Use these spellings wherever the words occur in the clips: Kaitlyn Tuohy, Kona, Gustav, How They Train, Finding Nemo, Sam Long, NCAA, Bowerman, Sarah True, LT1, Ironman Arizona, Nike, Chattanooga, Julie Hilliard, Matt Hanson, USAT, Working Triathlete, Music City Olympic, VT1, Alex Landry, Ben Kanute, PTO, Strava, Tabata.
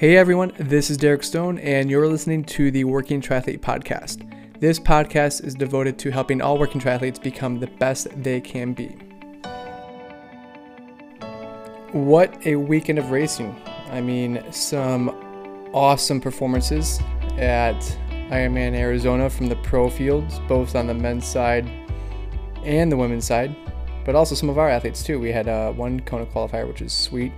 Hey everyone, this is Derek Stone, and you're listening to the Working Triathlete podcast. This podcast is devoted to helping all working triathletes become the best they can be. What a weekend of racing. I mean, some awesome performances at Ironman Arizona from the pro fields, both on the men's side and the women's side, but also some of our athletes too. We had one Kona qualifier, which is sweet,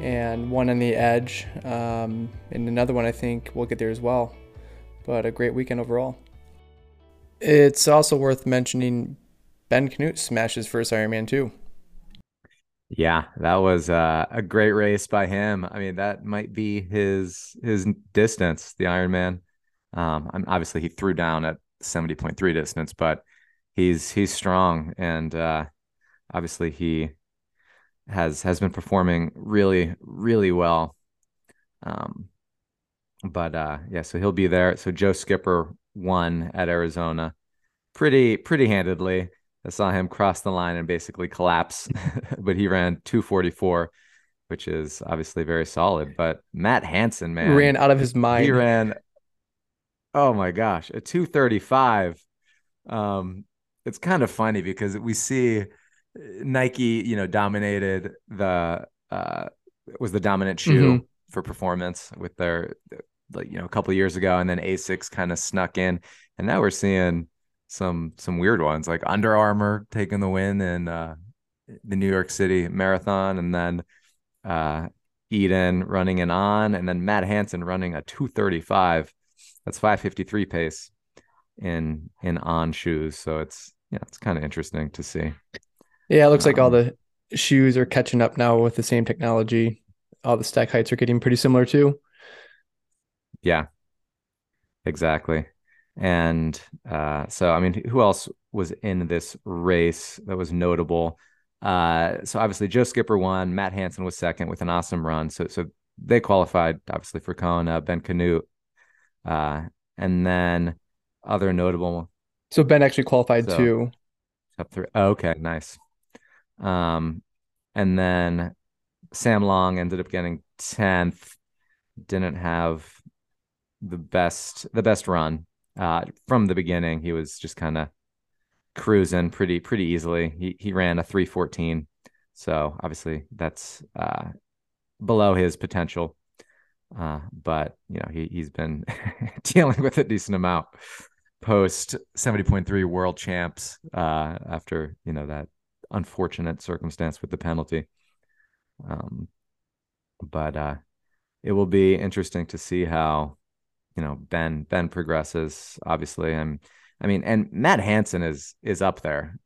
and one on the edge, and another one I think we'll get there as well. But a great weekend overall. It's also worth mentioning Ben Kanute smashed his first Ironman too. Yeah, that was a great race by him. I mean, that might be his distance, the Ironman. Obviously, he threw down at 70.3 distance, but he's strong, and obviously he has been performing really, really well. But so he'll be there. So Joe Skipper won at Arizona pretty handedly. I saw him cross the line and basically collapse, but he ran 2:44, which is obviously very solid. But Matt Hanson, man, ran out of his mind. He ran, oh my gosh, a 2:35. It's kind of funny because we see Nike, dominated was the dominant shoe for performance with their, a couple of years ago, and then Asics kind of snuck in, and now we're seeing some weird ones like Under Armour taking the win in the New York City Marathon, and then Eden running an on, and then Matt Hanson running a 2:35. That's 5:53 pace in on shoes. So it's kind of interesting to see. Yeah, it looks like all the shoes are catching up now with the same technology. All the stack heights are getting pretty similar too. Yeah, exactly. And who else was in this race that was notable? So obviously Joe Skipper won. Matt Hanson was second with an awesome run. So they qualified obviously for Kona. Ben Kanute, and then other notable. So Ben actually qualified too. Top three. Oh, okay, nice. And then Sam Long ended up getting 10th. Didn't have the best run from the beginning. He was just kind of cruising pretty easily. He ran a 3:14, so obviously that's below his potential. But he's been dealing with a decent amount post 70.3 world champs after that unfortunate circumstance with the penalty. It will be interesting to see how Ben progresses, obviously. And Matt Hanson is up there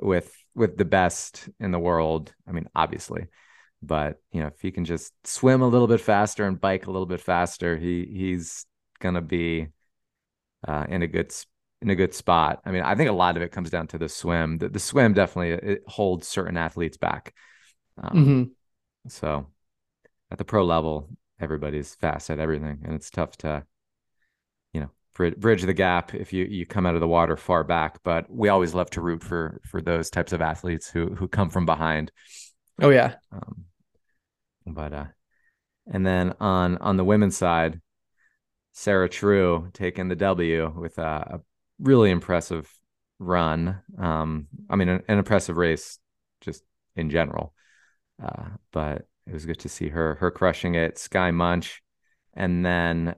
with the best in the world, obviously. But if he can just swim a little bit faster and bike a little bit faster, he's gonna be in a good spot. I think a lot of it comes down to the swim. The swim definitely, it holds certain athletes back. So at the pro level, everybody's fast at everything, and it's tough to, bridge the gap if you come out of the water far back. But we always love to root for those types of athletes who come from behind. Oh yeah. And then on the women's side, Sarah True taking the W with a really impressive run. An impressive race just in general. But it was good to see her crushing it. Skye Moench, and then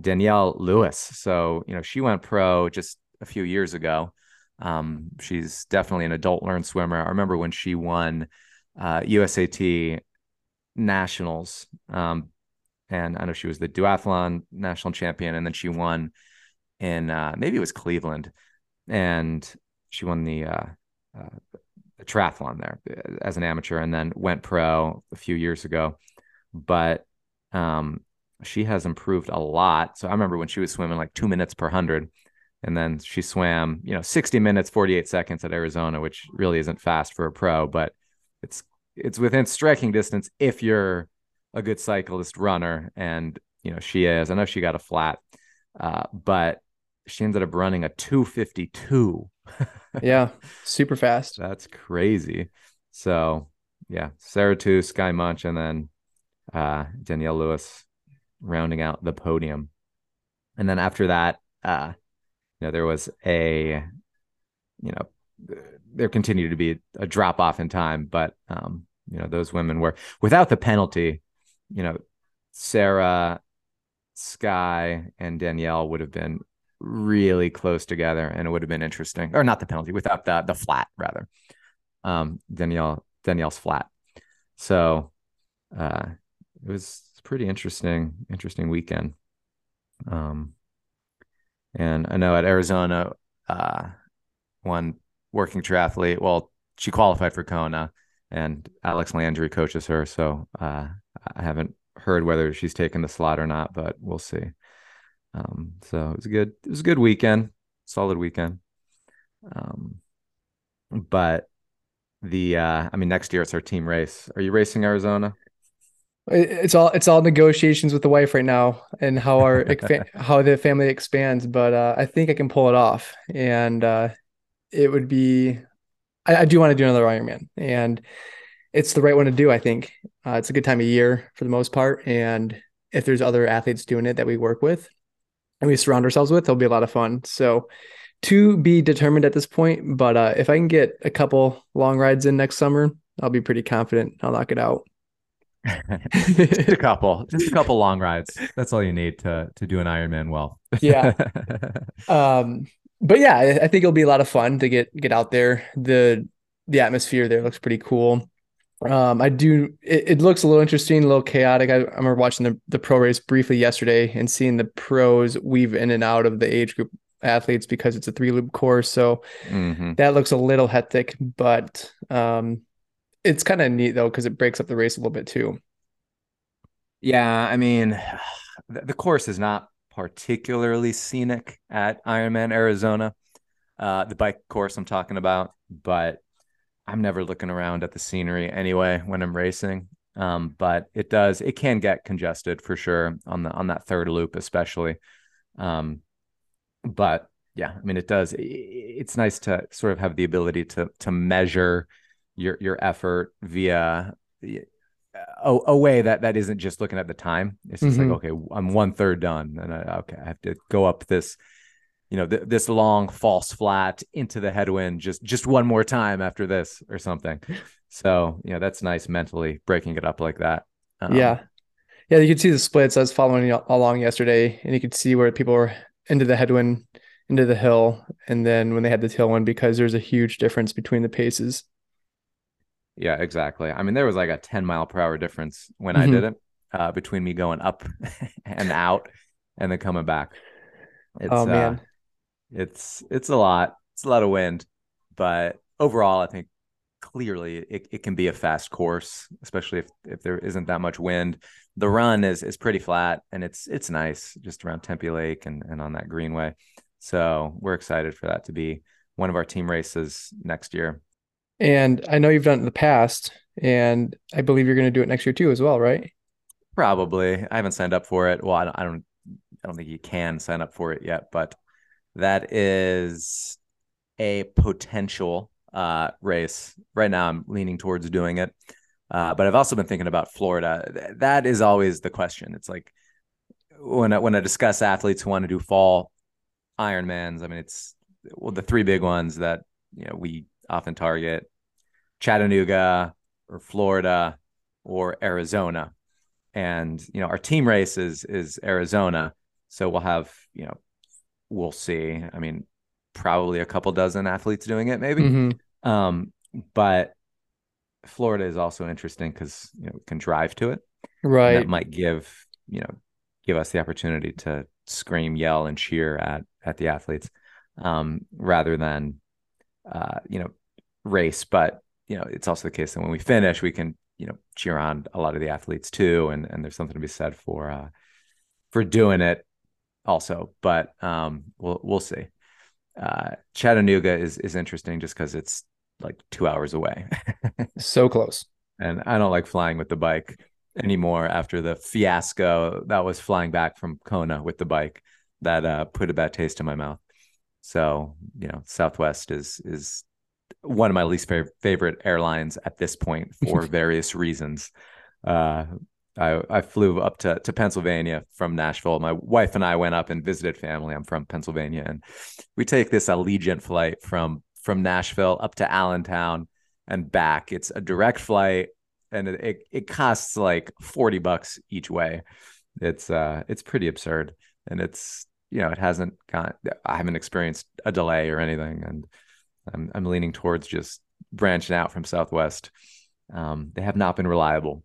Danielle Lewis. So, she went pro just a few years ago. She's definitely an adult learned swimmer. I remember when she won USAT nationals. And I know she was the duathlon national champion, and then she won in maybe it was Cleveland, and she won the triathlon there as an amateur, and then went pro a few years ago. But she has improved a lot. So I remember when she was swimming like 2 minutes per 100, and then she swam 60 minutes 48 seconds at Arizona, which really isn't fast for a pro, but it's within striking distance if you're a good cyclist runner, and she is. I know she got a flat, but she ended up running a 2:52. Yeah, super fast. That's crazy. So yeah, Sarah True, Skye Moench, and then Danielle Lewis rounding out the podium. And then after that, there was there continued to be a drop off in time, but those women were without the penalty. Sarah, Skye, and Danielle would have been really close together, and it would have been interesting. Or not the penalty, without the flat rather. Danielle's flat. So it was pretty interesting weekend. And I know at Arizona, one working triathlete, well, she qualified for Kona, and Alex Landry coaches her. So I haven't heard whether she's taken the slot or not, but we'll see. So it was a good weekend, solid weekend. But next year it's our team race. Are you racing Arizona? It's all negotiations with the wife right now, and how our how the family expands. But I think I can pull it off, and it would be. I do want to do another Ironman, and it's the right one to do. I think it's a good time of year for the most part, and if there's other athletes doing it that we work with and we surround ourselves with, it'll be a lot of fun. So to be determined at this point, but if I can get a couple long rides in next summer, I'll be pretty confident I'll knock it out. just a couple long rides. That's all you need to do an Ironman well. Yeah. But yeah, I think it'll be a lot of fun to get out there. The atmosphere there looks pretty cool. It looks a little interesting, a little chaotic. I remember watching the pro race briefly yesterday and seeing the pros weave in and out of the age group athletes because it's a 3-loop course. So that looks a little hectic, but it's kind of neat though, because it breaks up the race a little bit too. Yeah, I mean, the course is not particularly scenic at Ironman Arizona, the bike course I'm talking about. But I'm never looking around at the scenery anyway when I'm racing. But it can get congested for sure on that third loop especially. But yeah, I mean, it does. It's nice to sort of have the ability to measure your effort via a way that isn't just looking at the time. It's just like, okay, I'm 1/3 done. And I have to go up this, this long false flat into the headwind, just one more time after this or something. So, that's nice mentally breaking it up like that. Yeah. You could see the splits. I was following along yesterday, and you could see where people were into the headwind, into the hill. And then when they had the tailwind, because there's a huge difference between the paces. Yeah, exactly. I mean, there was like a 10-mile-per-hour difference when I did it between me going up and out and then coming back. Man. It's a lot. It's a lot of wind. But overall, I think clearly it can be a fast course, especially if there isn't that much wind. The run is pretty flat, and it's nice just around Tempe Lake and on that greenway. So we're excited for that to be one of our team races next year. And I know you've done it in the past, and I believe you're going to do it next year too as well, right? Probably. I haven't signed up for it. Well, I don't think you can sign up for it yet, but that is a potential race. Right now I'm leaning towards doing it. But I've also been thinking about Florida. That is always the question. It's like when I discuss athletes who want to do fall Ironmans, I mean, it's the three big ones that, we often target: Chattanooga or Florida or Arizona. And, our team race is Arizona. So we'll have, we'll see. I mean, probably a couple dozen athletes doing it maybe. But Florida is also interesting because, we can drive to it. Right. That might give us the opportunity to scream, yell, and cheer at the athletes, rather than, race. But, it's also the case that when we finish, we can, cheer on a lot of the athletes too. And there's something to be said for doing it also, but, we'll see. Chattanooga is interesting just cause it's like 2 hours away. So close. And I don't like flying with the bike anymore after the fiasco that was flying back from Kona with the bike that, put a bad taste in my mouth. So, Southwest is one of my least favorite airlines at this point for various reasons. I flew up to Pennsylvania from Nashville. My wife and I went up and visited family. I'm from Pennsylvania, and we take this Allegiant flight from Nashville up to Allentown and back. It's a direct flight, and it costs like $40 each way. It's pretty absurd, and it's, you know, I haven't experienced a delay or anything, and I'm leaning towards just branching out from Southwest. They have not been reliable.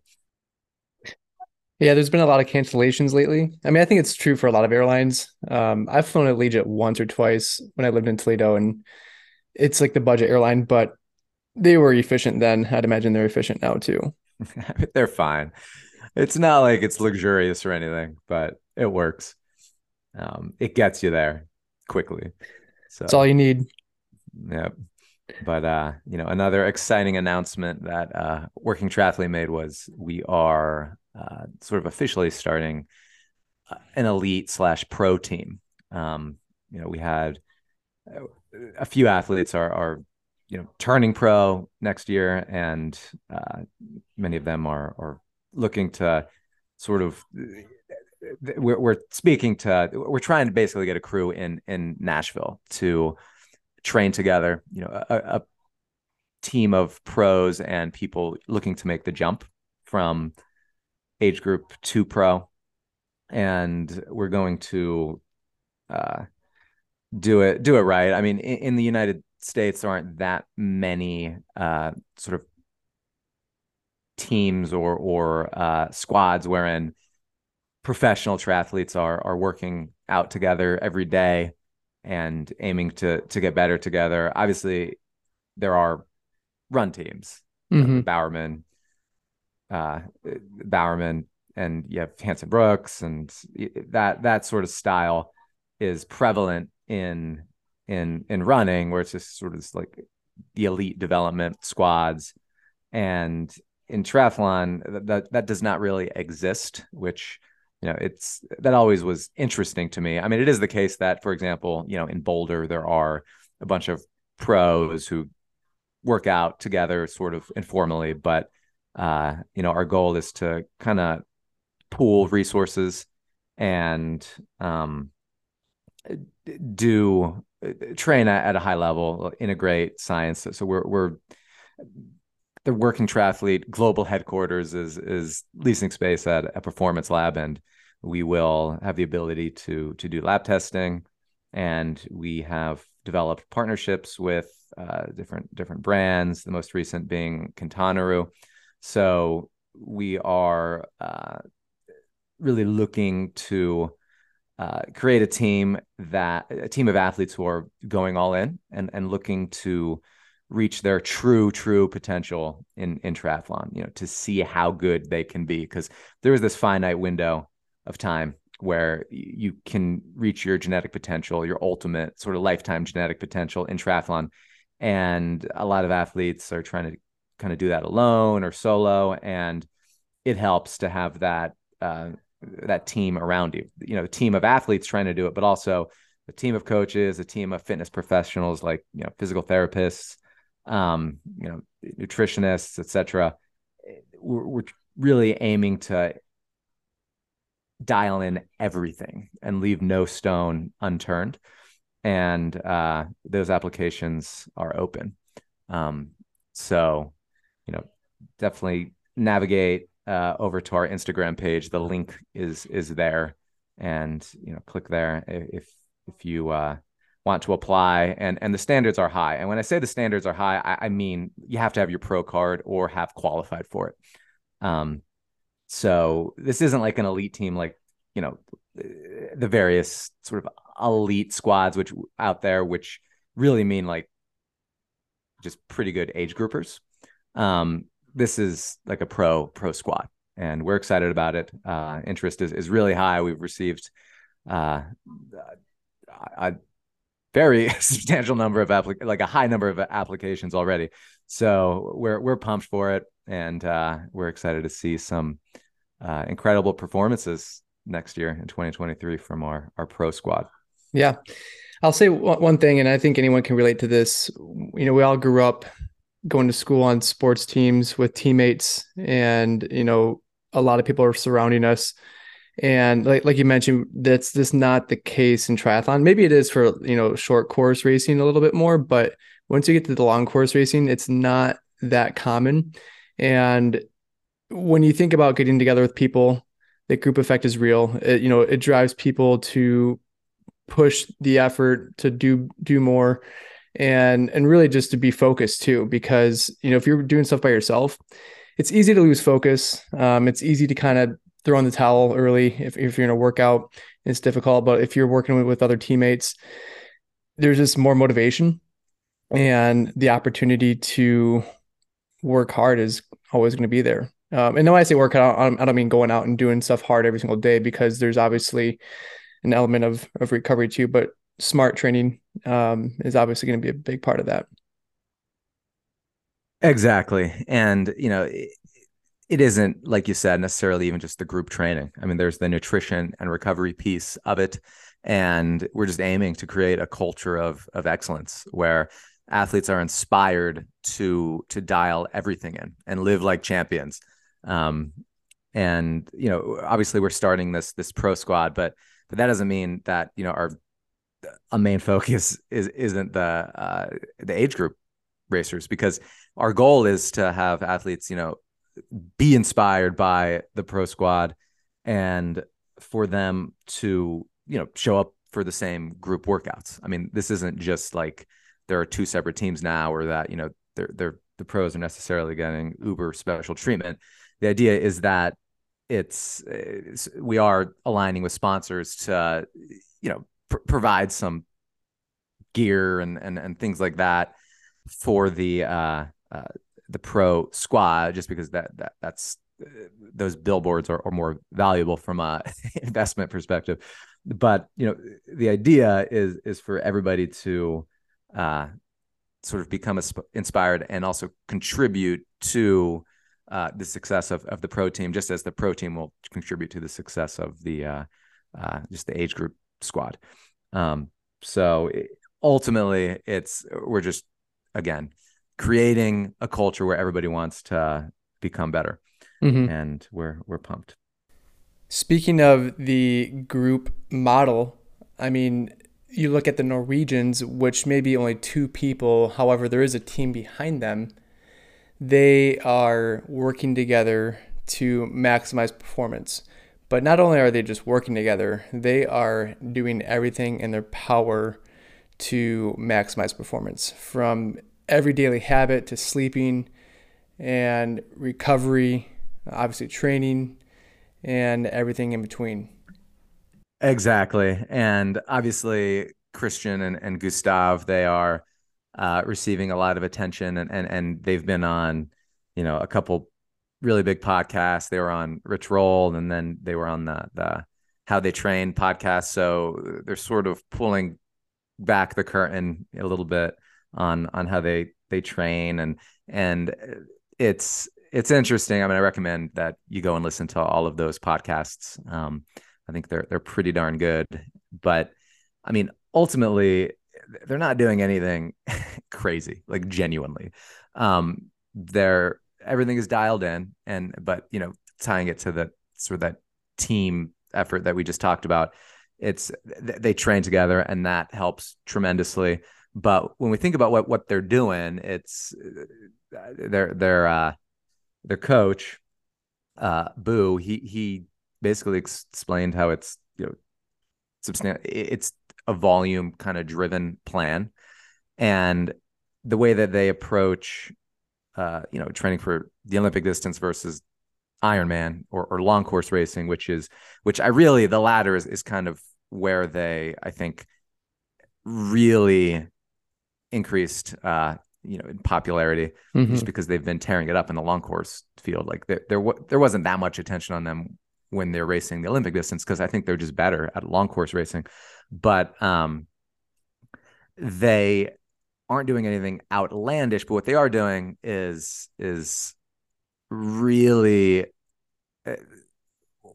Yeah, there's been a lot of cancellations lately. I mean, I think it's true for a lot of airlines. I've flown Allegiant once or twice when I lived in Toledo, and it's like the budget airline, but they were efficient then. I'd imagine they're efficient now too. They're fine. It's not like it's luxurious or anything, but it works. It gets you there quickly. So it's all you need. Yeah. But, you know, another exciting announcement that Working Triathlete made was we are sort of officially starting an elite/pro team. You know, we had a few athletes are, you know, turning pro next year, and many of them are looking to sort of, we're trying to basically get a crew in Nashville to train together, you know, a team of pros and people looking to make the jump from age group to pro. And we're going to do it right. I mean, in the United States, there aren't that many sort of teams or squads wherein professional triathletes are working out together every day and aiming to get better together. Obviously, there are run teams, mm-hmm. Bowerman, and you have Hanson Brooks, and that sort of style is prevalent in running, where it's just sort of like the elite development squads. And in triathlon, that does not really exist, which, you know, that always was interesting to me. I mean, it is the case that, for example, you know, in Boulder, there are a bunch of pros who work out together sort of informally, but, you know, our goal is to kind of pool resources and do train at a high level, integrate science. So we're the Working Triathlete global headquarters is leasing space at a performance lab, and we will have the ability to do lab testing. And we have developed partnerships with different brands, the most recent being Quintana Roo. So we are really looking to create a team of athletes who are going all in and looking to reach their true potential in triathlon, you know, to see how good they can be. Because there is this finite window of time where you can reach your genetic potential, your ultimate sort of lifetime genetic potential in triathlon. And a lot of athletes are trying to kind of do that alone or solo. And it helps to have that team around you, you know, a team of athletes trying to do it, but also a team of coaches, a team of fitness professionals, like, you know, physical therapists, you know, nutritionists, etc. We're really aiming to dial in everything and leave no stone unturned. And those applications are open. So, you know, definitely navigate over to our Instagram page. The link is there, and, you know, click there if you want to apply. And the standards are high. And when I say the standards are high, I mean, you have to have your pro card or have qualified for it. So this isn't like an elite team, like, you know, the various sort of elite squads, which out there, which really mean like just pretty good age groupers. This is like a pro squad, and we're excited about it. Interest is really high. We've received a very substantial number of like a high number of applications already. So we're pumped for it, and we're excited to see some incredible performances next year in 2023 from our pro squad. Yeah. I'll say one thing, and I think anyone can relate to this. You know, we all grew up going to school on sports teams with teammates, and, you know, a lot of people are surrounding us. And like you mentioned, that's just not the case in triathlon. Maybe it is for, you know, short course racing a little bit more, but once you get to the long course racing, it's not that common. And when you think about getting together with people, the group effect is real. It, you know, it drives people to push the effort to do more and really just to be focused too, because, you know, if you're doing stuff by yourself, it's easy to lose focus. It's easy to kind of throw in the towel early. If you're in a workout, it's difficult, but if you're working with other teammates, there's just more motivation, and the opportunity to work hard is always going to be there. And when I say work out, I don't mean going out and doing stuff hard every single day, because there's obviously an element of recovery too, but smart training is obviously going to be a big part of that. Exactly. And, you know, it isn't, like you said, necessarily even just the group training. I mean, there's the nutrition and recovery piece of it. And we're just aiming to create a culture of excellence where athletes are inspired to dial everything in and live like champions. And, you know, obviously we're starting this pro squad, but that doesn't mean that, you know, our main focus isn't the age group racers, because our goal is to have athletes, you know, be inspired by the pro squad and for them to, you know, show up for the same group workouts. I mean, this isn't just like there are two separate teams now, or that, you know, the pros are necessarily getting uber special treatment. The idea is that we are aligning with sponsors to, you know, provide some gear and things like that for the pro squad, just because that's those billboards are more valuable from a investment perspective. But, you know, the idea is for everybody to sort of become inspired and also contribute to the success of the pro team, just as the pro team will contribute to the success of the just the age group squad. Ultimately, we're just, again, creating a culture where everybody wants to become better. Mm-hmm. And we're pumped. Speaking of the group model, I mean, you look at the Norwegians, which may be only two people. However, there is a team behind them. They are working together to maximize performance. But not only are they just working together, they are doing everything in their power to maximize performance, from every daily habit to sleeping and recovery, obviously training, and everything in between. Exactly. And obviously Christian and Gustav, they are receiving a lot of attention, and they've been on, you know, a couple really big podcasts. They were on Rich Roll, and then they were on the How They Train podcast. So they're sort of pulling back the curtain a little bit on how they train, and it's interesting. I mean, I recommend that you go and listen to all of those podcasts. I think they're pretty darn good. But I mean, ultimately, they're not doing anything crazy, like genuinely. Everything is dialed in, but you know, tying it to the sort of that team effort that we just talked about, they train together, and that helps tremendously. But when we think about what they're doing, it's their coach, Bu. He basically explained how it's, you know, it's a volume kind of driven plan, and the way that they approach, you know, training for the Olympic distance versus Ironman or long course racing, the latter is kind of where they, I think, really increased, you know, in popularity, mm-hmm. just because they've been tearing it up in the long course field. Like there wasn't that much attention on them when they're racing the Olympic distance, because I think they're just better at long course racing. But they aren't doing anything outlandish, but what they are doing is really,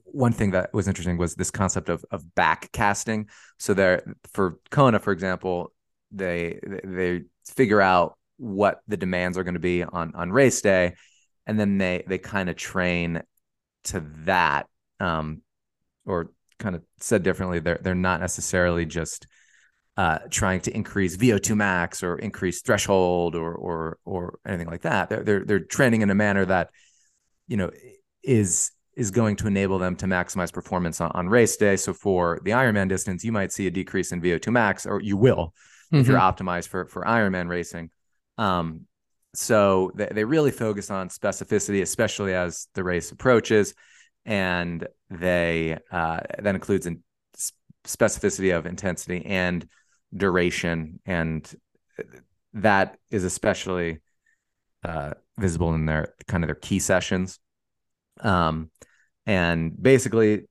one thing that was interesting was this concept of back casting. So for Kona, for example, they figure out what the demands are going to be on race day, and then they kind of train to that, or kind of said differently, they're not necessarily just trying to increase VO2 max or increase threshold or anything like that. They're training in a manner that, you know, is going to enable them to maximize performance on race day. So for the Ironman distance, you might see a decrease in VO2 max, or you will, mm-hmm. if you're optimized for Ironman racing. So they really focus on specificity, especially as the race approaches. And they, that includes in specificity of intensity and duration. And that is especially, visible in their kind of their key sessions. And basically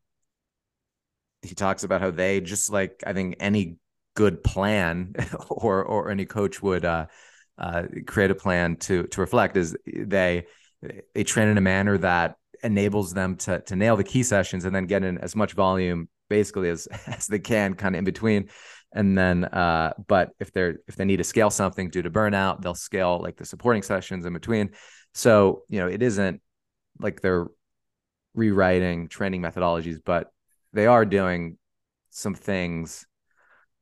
he talks about how they, just like, I think any good plan or any coach would, create a plan to reflect, is they train in a manner that enables them to nail the key sessions and then get in as much volume basically as they can kind of in between. And then, but if they need to scale something due to burnout, they'll scale like the supporting sessions in between. So, you know, it isn't like they're rewriting training methodologies, but they are doing some things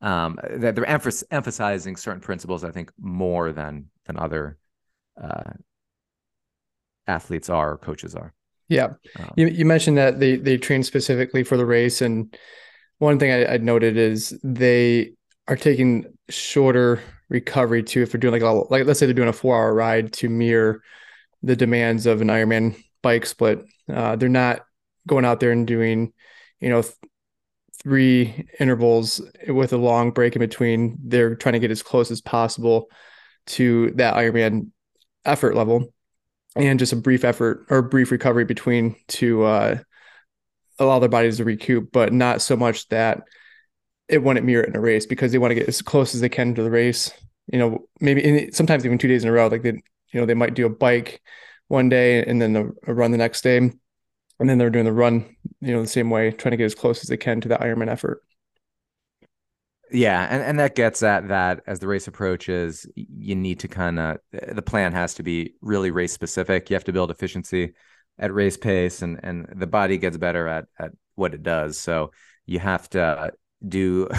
that they're emphasizing certain principles, I think, more than other athletes are, or coaches are. Yeah. You mentioned that they train specifically for the race. And one thing I noted is they are taking shorter recovery too. If they're doing like let's say they're doing a 4-hour ride to mirror the demands of an Ironman bike split. They're not going out there and doing, you know, three intervals with a long break in between. They're trying to get as close as possible to that Ironman effort level, and just a brief effort or brief recovery between to allow their bodies to recoup, but not so much that it wouldn't mirror it in a race, because they want to get as close as they can to the race. You know, maybe sometimes even 2 days in a row, like they, you know, they might do a bike one day and then a run the next day. And then they're doing the run, you know, the same way, trying to get as close as they can to the Ironman effort. Yeah. And that gets at that, as the race approaches, you need to the plan has to be really race specific. You have to build efficiency at race pace, and the body gets better at what it does. So you have to do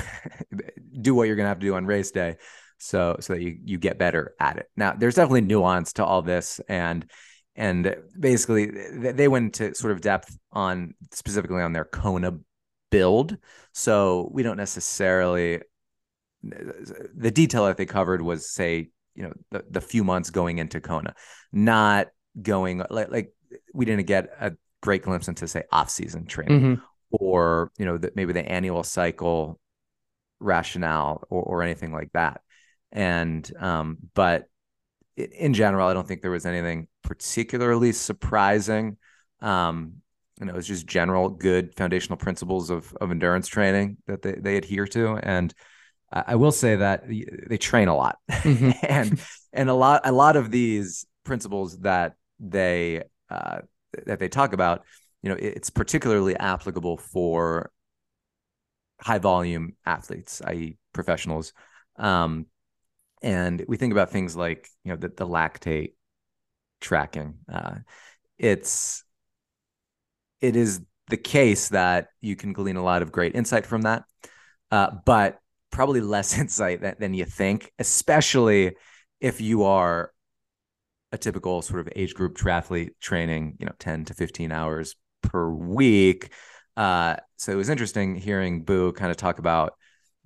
what you're going to have to do on race day, so that you get better at it. Now, there's definitely nuance to all this, and basically they went into sort of depth on specifically on their Kona build. So we don't necessarily, the detail that they covered was, say, you know, the few months going into Kona, not going like we didn't get a great glimpse into, say, off season training, mm-hmm. or, you know, that maybe the annual cycle rationale or anything like that. And, but in general, I don't think there was anything particularly surprising. You know, it was just general good foundational principles of endurance training that they adhere to. And I will say that they train a lot, mm-hmm. and a lot of these principles that they talk about, you know, it's particularly applicable for high volume athletes, i.e. professionals. And we think about things like, you know, the lactate tracking. It is the case that you can glean a lot of great insight from that, but probably less insight than you think, especially if you are a typical sort of age group triathlete training, you know, 10 to 15 hours per week. So it was interesting hearing Bu kind of talk about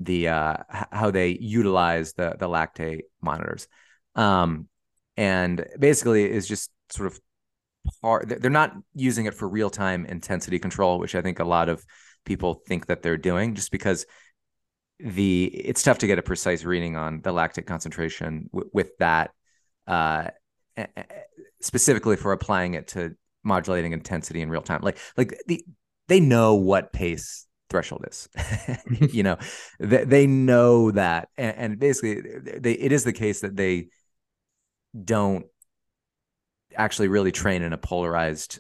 how they utilize the lactate monitors. And basically it's just sort of they're not using it for real-time intensity control, which I think a lot of people think that they're doing, just because it's tough to get a precise reading on the lactate concentration with that, specifically for applying it to modulating intensity in real time. Like they know what pace threshold is, you know, they know that. And basically it is the case that they don't actually really train in a polarized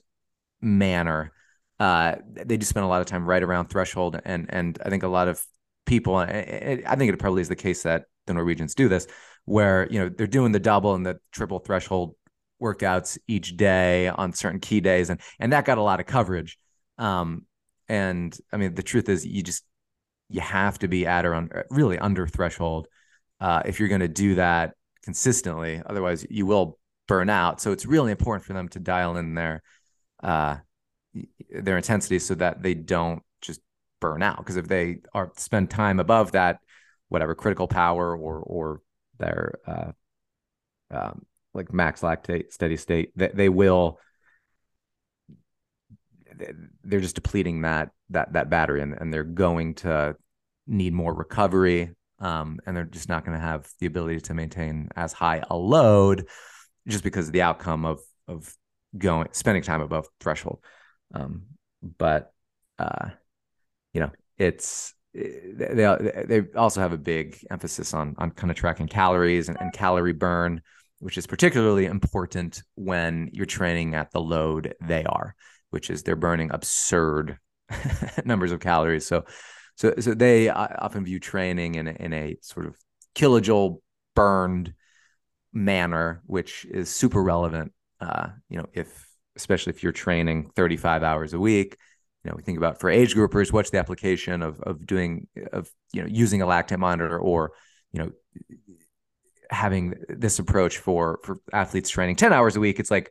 manner. They do spend a lot of time right around threshold. And I think a lot of people, I think it probably is the case that the Norwegians do this, where, you know, they're doing the double and the triple threshold workouts each day on certain key days. And that got a lot of coverage. And I mean, the truth is you have to be at or on really under threshold if you're going to do that consistently. Otherwise you will burn out. So it's really important for them to dial in their intensity so that they don't just burn out. Because if they spend time above that, whatever critical power or their like max lactate steady state, they're just depleting that battery, and they're going to need more recovery, and they're just not going to have the ability to maintain as high a load just because of the outcome of spending time above threshold. They also have a big emphasis on kind of tracking calories and calorie burn, which is particularly important when you're training at the load they are, which is they're burning absurd numbers of calories. So they often view training in a sort of kilojoule burned manner, which is super relevant. Especially if you're training 35 hours a week. We think about for age groupers, what's the application of using a lactate monitor or having this approach for athletes training 10 hours a week. It's like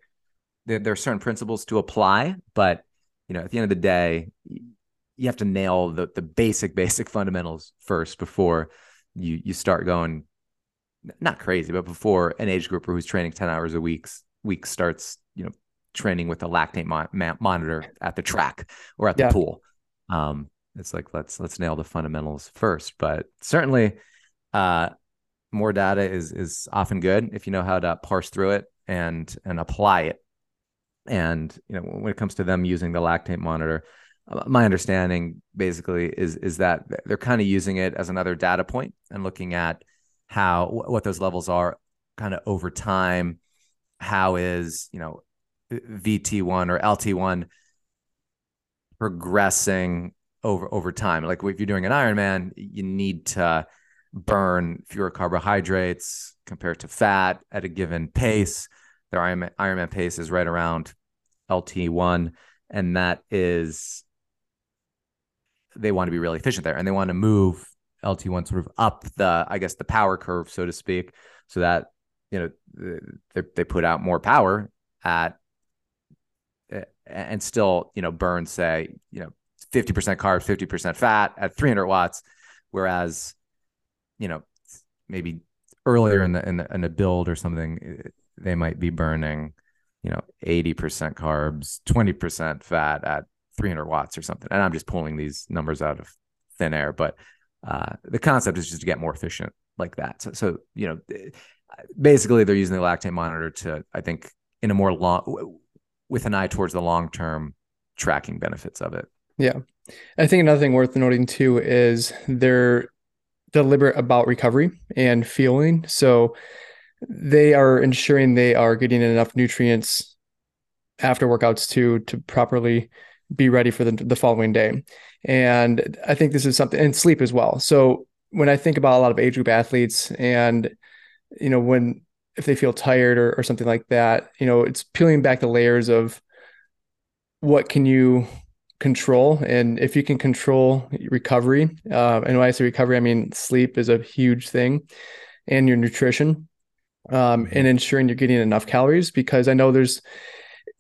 there are certain principles to apply, but at the end of the day, you have to nail the basic fundamentals first before you start going not crazy, but before an age grouper who's training 10 hours a week starts, training with a lactate monitor at the track or at the pool. It's like, let's nail the fundamentals first, but certainly more data is often good if you know how to parse through it and apply it. And, when it comes to them using the lactate monitor, my understanding basically is that they're kind of using it as another data point and looking at how, what those levels are kind of over time. How is, VT1 or LT1 progressing over time? Like if you're doing an Ironman, you need to burn fewer carbohydrates compared to fat at a given pace. Their Ironman pace is right around LT1, and that is, they want to be really efficient there, and they want to move LT1 sort of up the power curve, so to speak, so that, they put out more power at and still, burn, say, 50% carbs, 50% fat at 300 watts. Whereas, maybe earlier in the build or something, they might be burning, 80% carbs, 20% fat at 300 watts or something. And I'm just pulling these numbers out of thin air, but the concept is just to get more efficient like that. So, basically they're using the lactate monitor to, I think, in a more long, with an eye towards the long-term tracking benefits of it. Yeah. I think another thing worth noting too is they're deliberate about recovery and fueling. So they are ensuring they are getting enough nutrients after workouts to properly be ready for the following day. And I think this is something, and sleep as well. So when I think about a lot of age group athletes and, if they feel tired or something like that, it's peeling back the layers of what can you control. And if you can control recovery, and when I say recovery, I mean, sleep is a huge thing, and your nutrition, and ensuring you're getting enough calories, because I know there's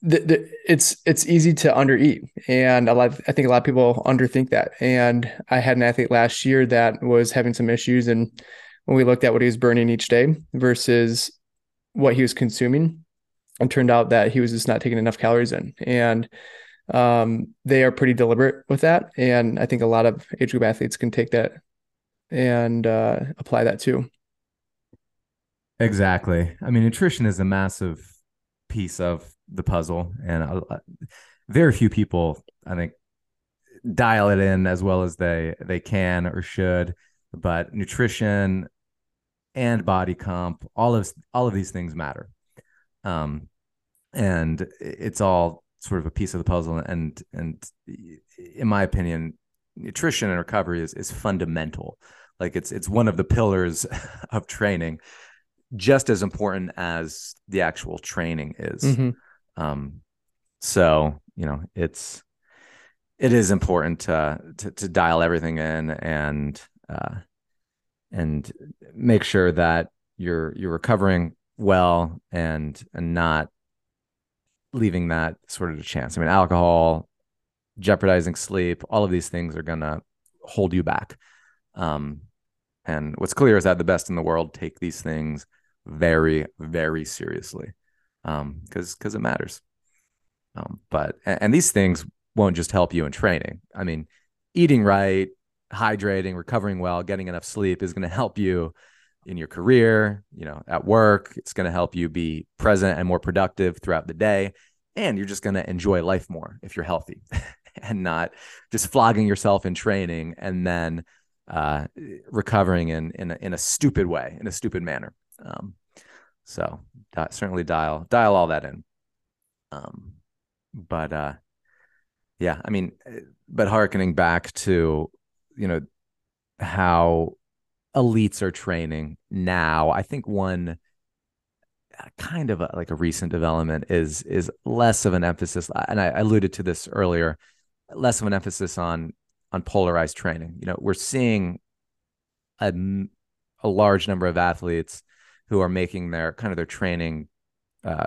it's easy to undereat. And I think a lot of people underthink that. And I had an athlete last year that was having some issues, and when we looked at what he was burning each day versus what he was consuming, it turned out that he was just not taking enough calories in. And they are pretty deliberate with that. And I think a lot of age group athletes can take that and apply that too. Exactly. I mean, nutrition is a massive piece of the puzzle, and very few people, I think, dial it in as well as they can or should. But nutrition and body comp, all of these things matter, and it's all sort of a piece of the puzzle. And in my opinion, nutrition and recovery is fundamental. Like it's one of the pillars of training. just as important as the actual training is. Mm-hmm. So, you know, it is important to dial everything in and make sure that you're recovering well and not leaving that sort of a chance. I mean, alcohol, jeopardizing sleep, all of these things are going to hold you back. And what's clear is that the best in the world take these things very, very seriously, because it matters. But these things won't just help you in training. I mean, eating right, hydrating, recovering well, getting enough sleep is going to help you in your career, you know, at work. It's going to help you be present and more productive throughout the day. And you're just going to enjoy life more if you're healthy and not just flogging yourself in training and then recovering in a stupid way, in a stupid manner. So certainly dial all that in. Yeah, I mean, but hearkening back to, you know, how elites are training now, I think one kind of a recent development is less of an emphasis, and I alluded to this earlier, less of an emphasis on polarized training. You know, we're seeing a large number of athletes who are making their training,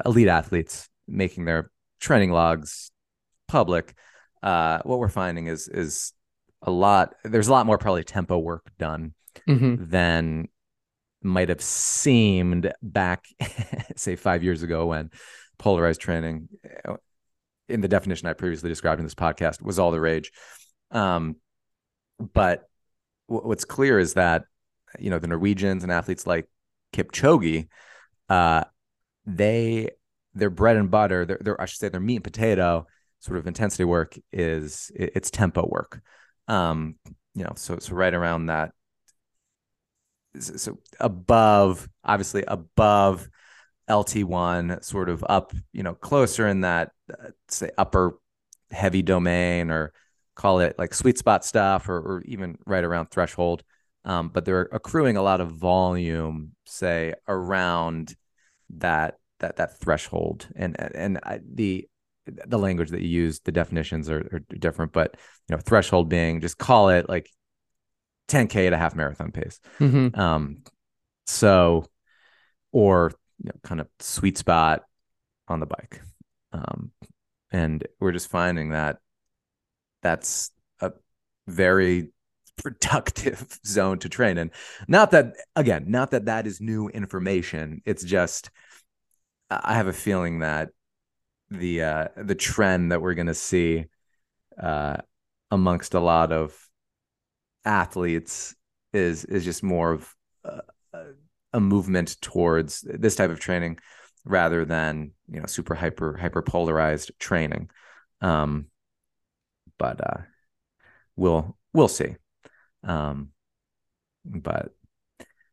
elite athletes making their training logs public. What we're finding is there's a lot more probably tempo work done mm-hmm. than might have seemed back, say 5 years ago, when polarized training, in the definition I previously described in this podcast, was all the rage. But what's clear is that, you know, the Norwegians and athletes like Kipchoge, their bread and butter, their meat and potato sort of intensity work it's tempo work. You know, so right around that. So above LT1, sort of up, you know, closer in that, say, upper heavy domain, or call it like sweet spot stuff, or even right around threshold. But they're accruing a lot of volume, say, around that threshold. And the language that you use, the definitions are different, but, you know, threshold being, just call it like 10K at a half marathon pace. Mm-hmm. Or, you know, kind of sweet spot on the bike. And we're just finding that that's a very productive zone to train in. Not that that is new information. It's just, I have a feeling that the trend that we're going to see amongst a lot of athletes is just more of a movement towards this type of training rather than, you know, super hyper polarized training. But we'll see. But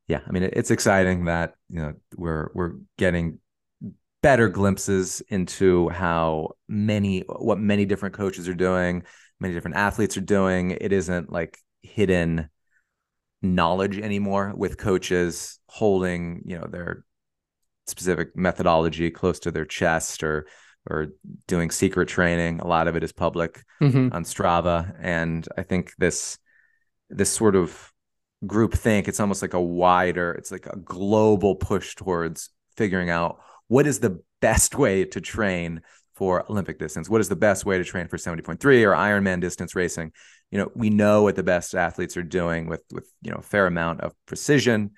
yeah, I mean, it's exciting that, you know, we're getting better glimpses into what many different coaches are doing, many different athletes are doing. It isn't like hidden knowledge anymore, with coaches holding, you know, their specific methodology close to their chest or doing secret training. A lot of it is public mm-hmm. on Strava. And I think this sort of group think, it's almost like it's like a global push towards figuring out, what is the best way to train for Olympic distance? What is the best way to train for 70.3 or Ironman distance racing? You know, we know what the best athletes are doing with, you know, a fair amount of precision,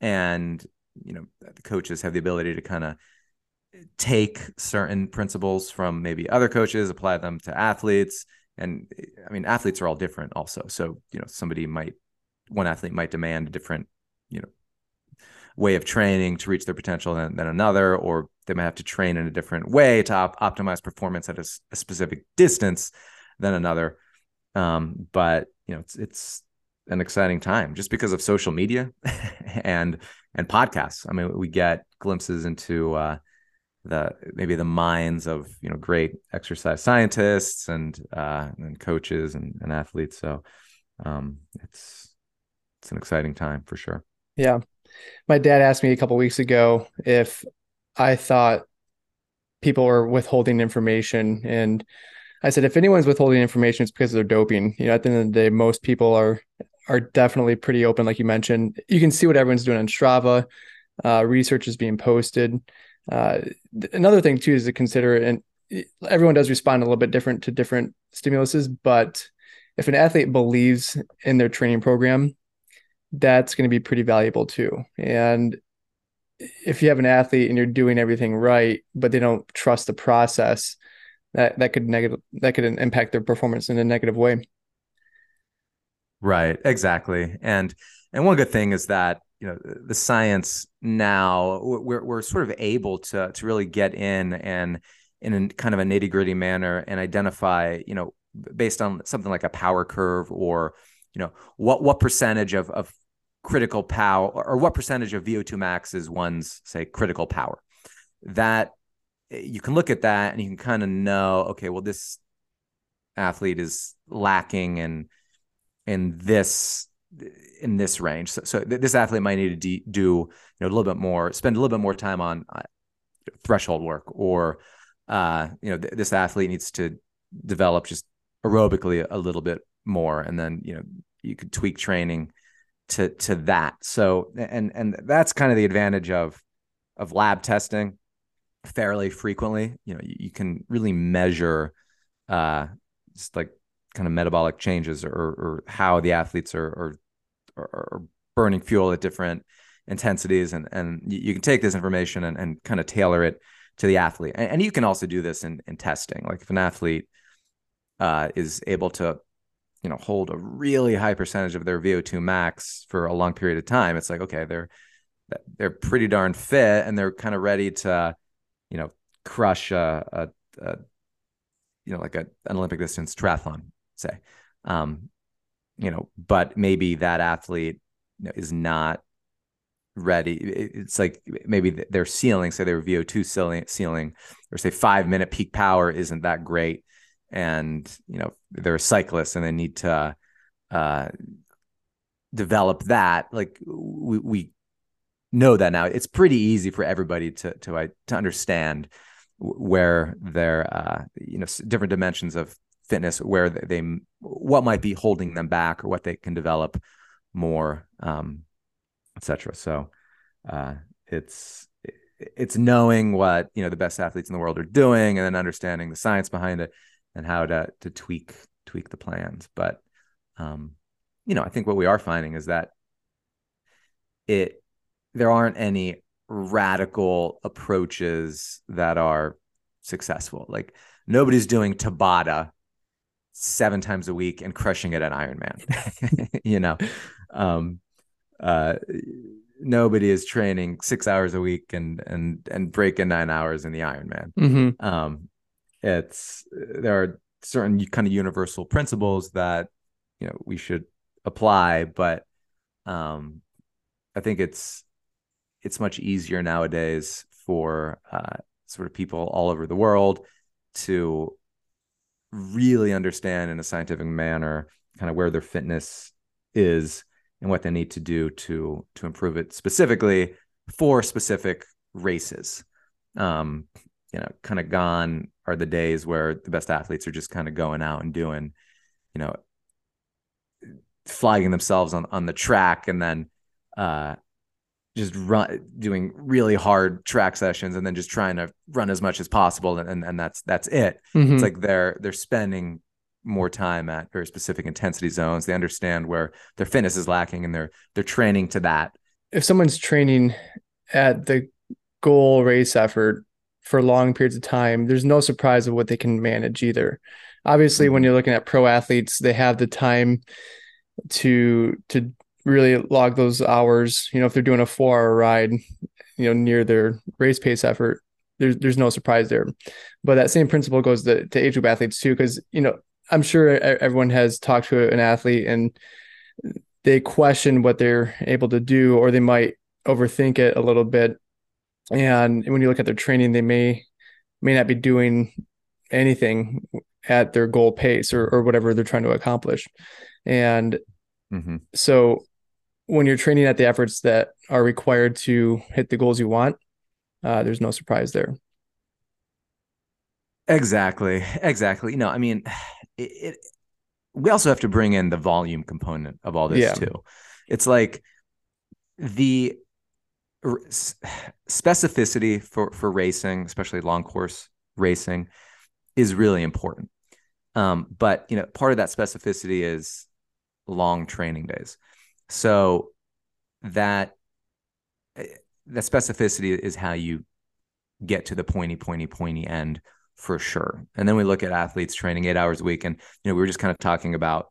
and, you know, the coaches have the ability to kind of take certain principles from maybe other coaches, apply them to athletes. And I mean, athletes are all different also. So, you know, one athlete might demand a different, you know, way of training to reach their potential than another, or they might have to train in a different way to optimize performance at a specific distance than another. But, you know, it's an exciting time just because of social media and podcasts. I mean, we get glimpses into the minds of, you know, great exercise scientists and coaches and athletes. So it's an exciting time for sure. Yeah. my dad asked me a couple of weeks ago if I thought people were withholding information. And I said, if anyone's withholding information, it's because they're doping. You know, at the end of the day, most people are definitely pretty open. Like you mentioned, you can see what everyone's doing on Strava. Research is being posted. Another thing too, is to consider, and everyone does respond a little bit different to different stimuluses, but if an athlete believes in their training program, that's going to be pretty valuable too. And if you have an athlete and you're doing everything right, but they don't trust the process, that could impact their performance in a negative way. Right. Exactly. And one good thing is that, you know, the science now, we're sort of able to really get in and in a kind of a nitty-gritty manner and identify, you know, based on something like a power curve, or, you know, what percentage of critical power, or what percentage of VO2 max is one's, say, critical power, that you can look at that and you can kind of know, okay, well, this athlete is lacking in this range. So this athlete might need to do, you know, spend a little bit more time on threshold work, or, you know, this athlete needs to develop just aerobically a little bit more. And then, you know, you could tweak training to that. So, and that's kind of the advantage of lab testing fairly frequently. You know, you can really measure, just like kind of metabolic changes, or how the athletes are burning fuel at different intensities. And you can take this information and kind of tailor it to the athlete. And you can also do this in testing. Like if an athlete is able to, you know, hold a really high percentage of their VO2 max for a long period of time, it's like, okay, they're pretty darn fit, and they're kind of ready to, you know, crush a you know, like an Olympic distance triathlon, say, you know, but maybe that athlete, you know, is not ready. It's like maybe their ceiling, say their VO2 ceiling, or say 5-minute peak power isn't that great. And, you know, they're a cyclist and they need to develop that. Like we know that now. It's pretty easy for everybody to understand where their, you know, different dimensions of fitness, where they what might be holding them back, or what they can develop more, et cetera. So it's knowing what, you know, the best athletes in the world are doing, and then understanding the science behind it and how to tweak the plans. But, you know, I think what we are finding is that there aren't any radical approaches that are successful. Like nobody's doing Tabata 7 times a week and crushing it at Ironman. You know, nobody is training 6 hours a week and breaking 9 hours in the Ironman. Mm-hmm. There are certain kind of universal principles that, you know, we should apply, but I think it's much easier nowadays for sort of people all over the world to really understand in a scientific manner kind of where their fitness is and what they need to do to improve it, specifically for specific races. You know, kind of gone are the days where the best athletes are just kind of going out and doing, you know, flogging themselves on the track, and then just doing really hard track sessions, and then just trying to run as much as possible. And that's it. Mm-hmm. It's like they're spending more time at very specific intensity zones. They understand where their fitness is lacking, and they're training to that. If someone's training at the goal race effort for long periods of time, there's no surprise of what they can manage either. Obviously, when you're looking at pro athletes, they have the time to really log those hours. You know, if they're doing a 4-hour ride, you know, near their race pace effort, there's no surprise there. But that same principle goes to age group athletes too, because, you know, I'm sure everyone has talked to an athlete and they question what they're able to do, or they might overthink it a little bit. And when you look at their training, they may not be doing anything at their goal pace or whatever they're trying to accomplish. And mm-hmm. So when you're training at the efforts that are required to hit the goals you want, there's no surprise there. Exactly. You know, I mean, we also have to bring in the volume component of all this too. It's like the specificity for racing, especially long course racing, is really important. But you know, part of that specificity is long training days. So that specificity is how you get to the pointy end for sure. And then we look at athletes training 8 hours a week. And, you know, we were just kind of talking about,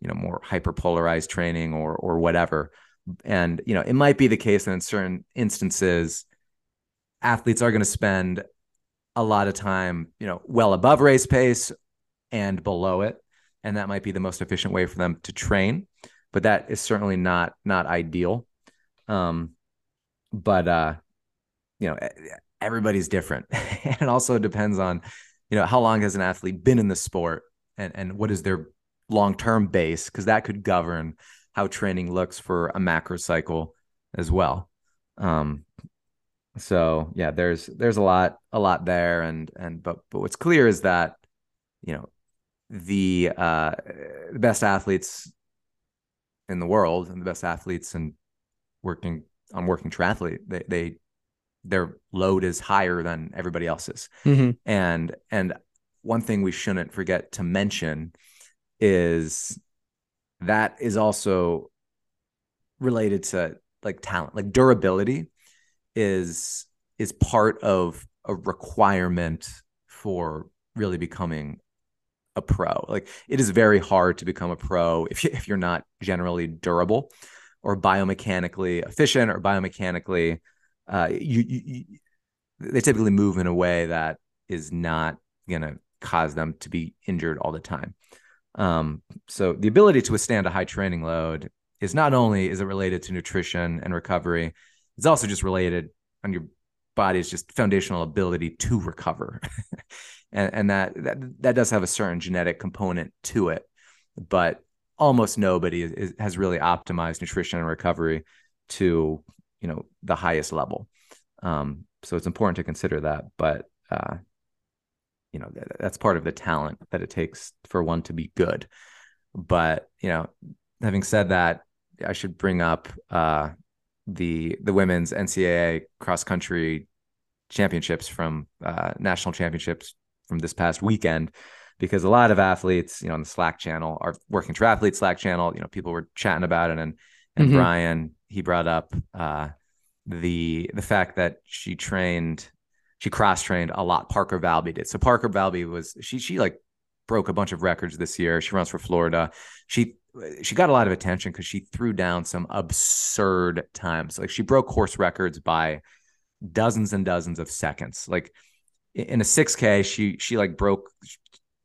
you know, more hyperpolarized training or whatever. And, you know, it might be the case that in certain instances, athletes are going to spend a lot of time, you know, well above race pace and below it. And that might be the most efficient way for them to train, but that is certainly not ideal. But you know, everybody's different. And it also depends on, you know, how long has an athlete been in the sport and what is their long-term base? Cause that could govern how training looks for a macro cycle as well. So yeah, there's a lot there. But what's clear is that, you know, the best athletes in the world and the best athletes and working triathlete, their load is higher than everybody else's. Mm-hmm. And one thing we shouldn't forget to mention is that is also related to like talent, like durability is part of a requirement for really becoming a pro. Like it is very hard to become a pro if you're not generally durable or biomechanically efficient or biomechanically they typically move in a way that is not going to cause them to be injured all the time. So the ability to withstand a high training load is not only is it related to nutrition and recovery, it's also just related on your body's just foundational ability to recover. and that does have a certain genetic component to it, but almost nobody has really optimized nutrition and recovery to, you know, the highest level. So it's important to consider that, but, you know, that's part of the talent that it takes for one to be good. But, you know, having said that, I should bring up, the women's NCAA cross country championships national championships from this past weekend, because a lot of athletes, you know, on the Slack channel, our Working Triathlete Slack channel, you know, people were chatting about it and mm-hmm. Brian, he brought up the fact that she cross-trained a lot. Parker Valby did. So Parker Valby she like broke a bunch of records this year. She runs for Florida. She got a lot of attention because she threw down some absurd times. Like she broke course records by dozens and dozens of seconds. Like in a 6K,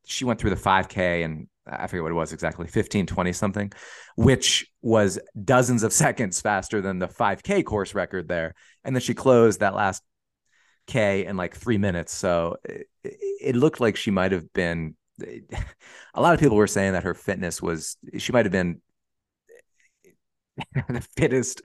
she went through the 5K and I forget what it was exactly, 15, 20 something, which was dozens of seconds faster than the 5K course record there. And then she closed that last K in like 3 minutes. So it looked like she might have been, a lot of people were saying that her fitness was, she might have been the fittest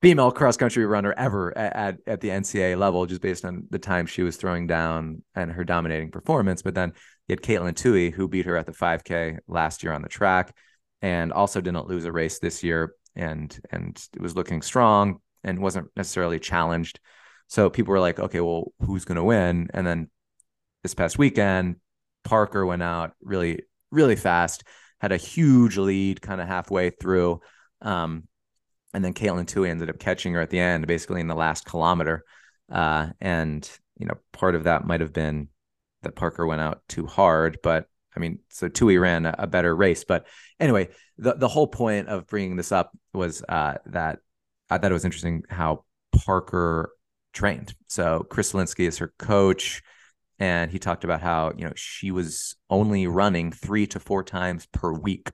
female cross-country runner ever at the NCAA level, just based on the time she was throwing down and her dominating performance. But then you had Kaitlyn Tuohy, who beat her at the 5K last year on the track and also didn't lose a race this year and it was looking strong and wasn't necessarily challenged. So people were like, okay, well, who's going to win? And then this past weekend, Parker went out really, really fast, had a huge lead kind of halfway through. And then Kaitlyn Tuohy ended up catching her at the end, basically in the last kilometer. And, you know, part of that might have been that Parker went out too hard, but I mean, so Tuohy ran a better race. But anyway, the whole point of bringing this up was that I thought it was interesting how Parker trained. So Chris Linsky is her coach, and he talked about how, you know, she was only running 3 to 4 times per week,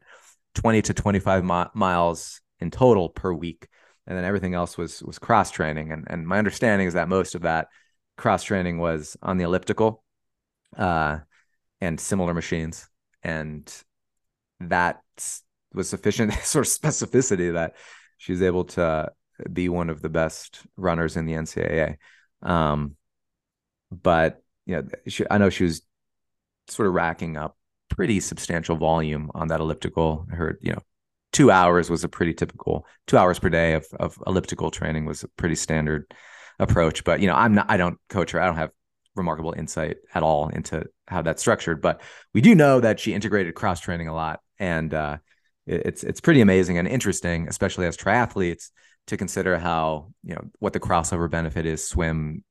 20 to 25 miles in total per week, and then everything else was cross training. And my understanding is that most of that cross training was on the elliptical and similar machines, and that was sufficient sort of specificity that she was able to be one of the best runners in the NCAA. But you know, I know she was sort of racking up pretty substantial volume on that elliptical. I heard, you know, 2 hours was a pretty typical 2 hours per day of elliptical training was a pretty standard approach. But, you know, I don't coach her. I don't have remarkable insight at all into how that's structured, but we do know that she integrated cross training a lot. And, it's pretty amazing and interesting, especially as triathletes, to consider how, you know, what the crossover benefit is swim,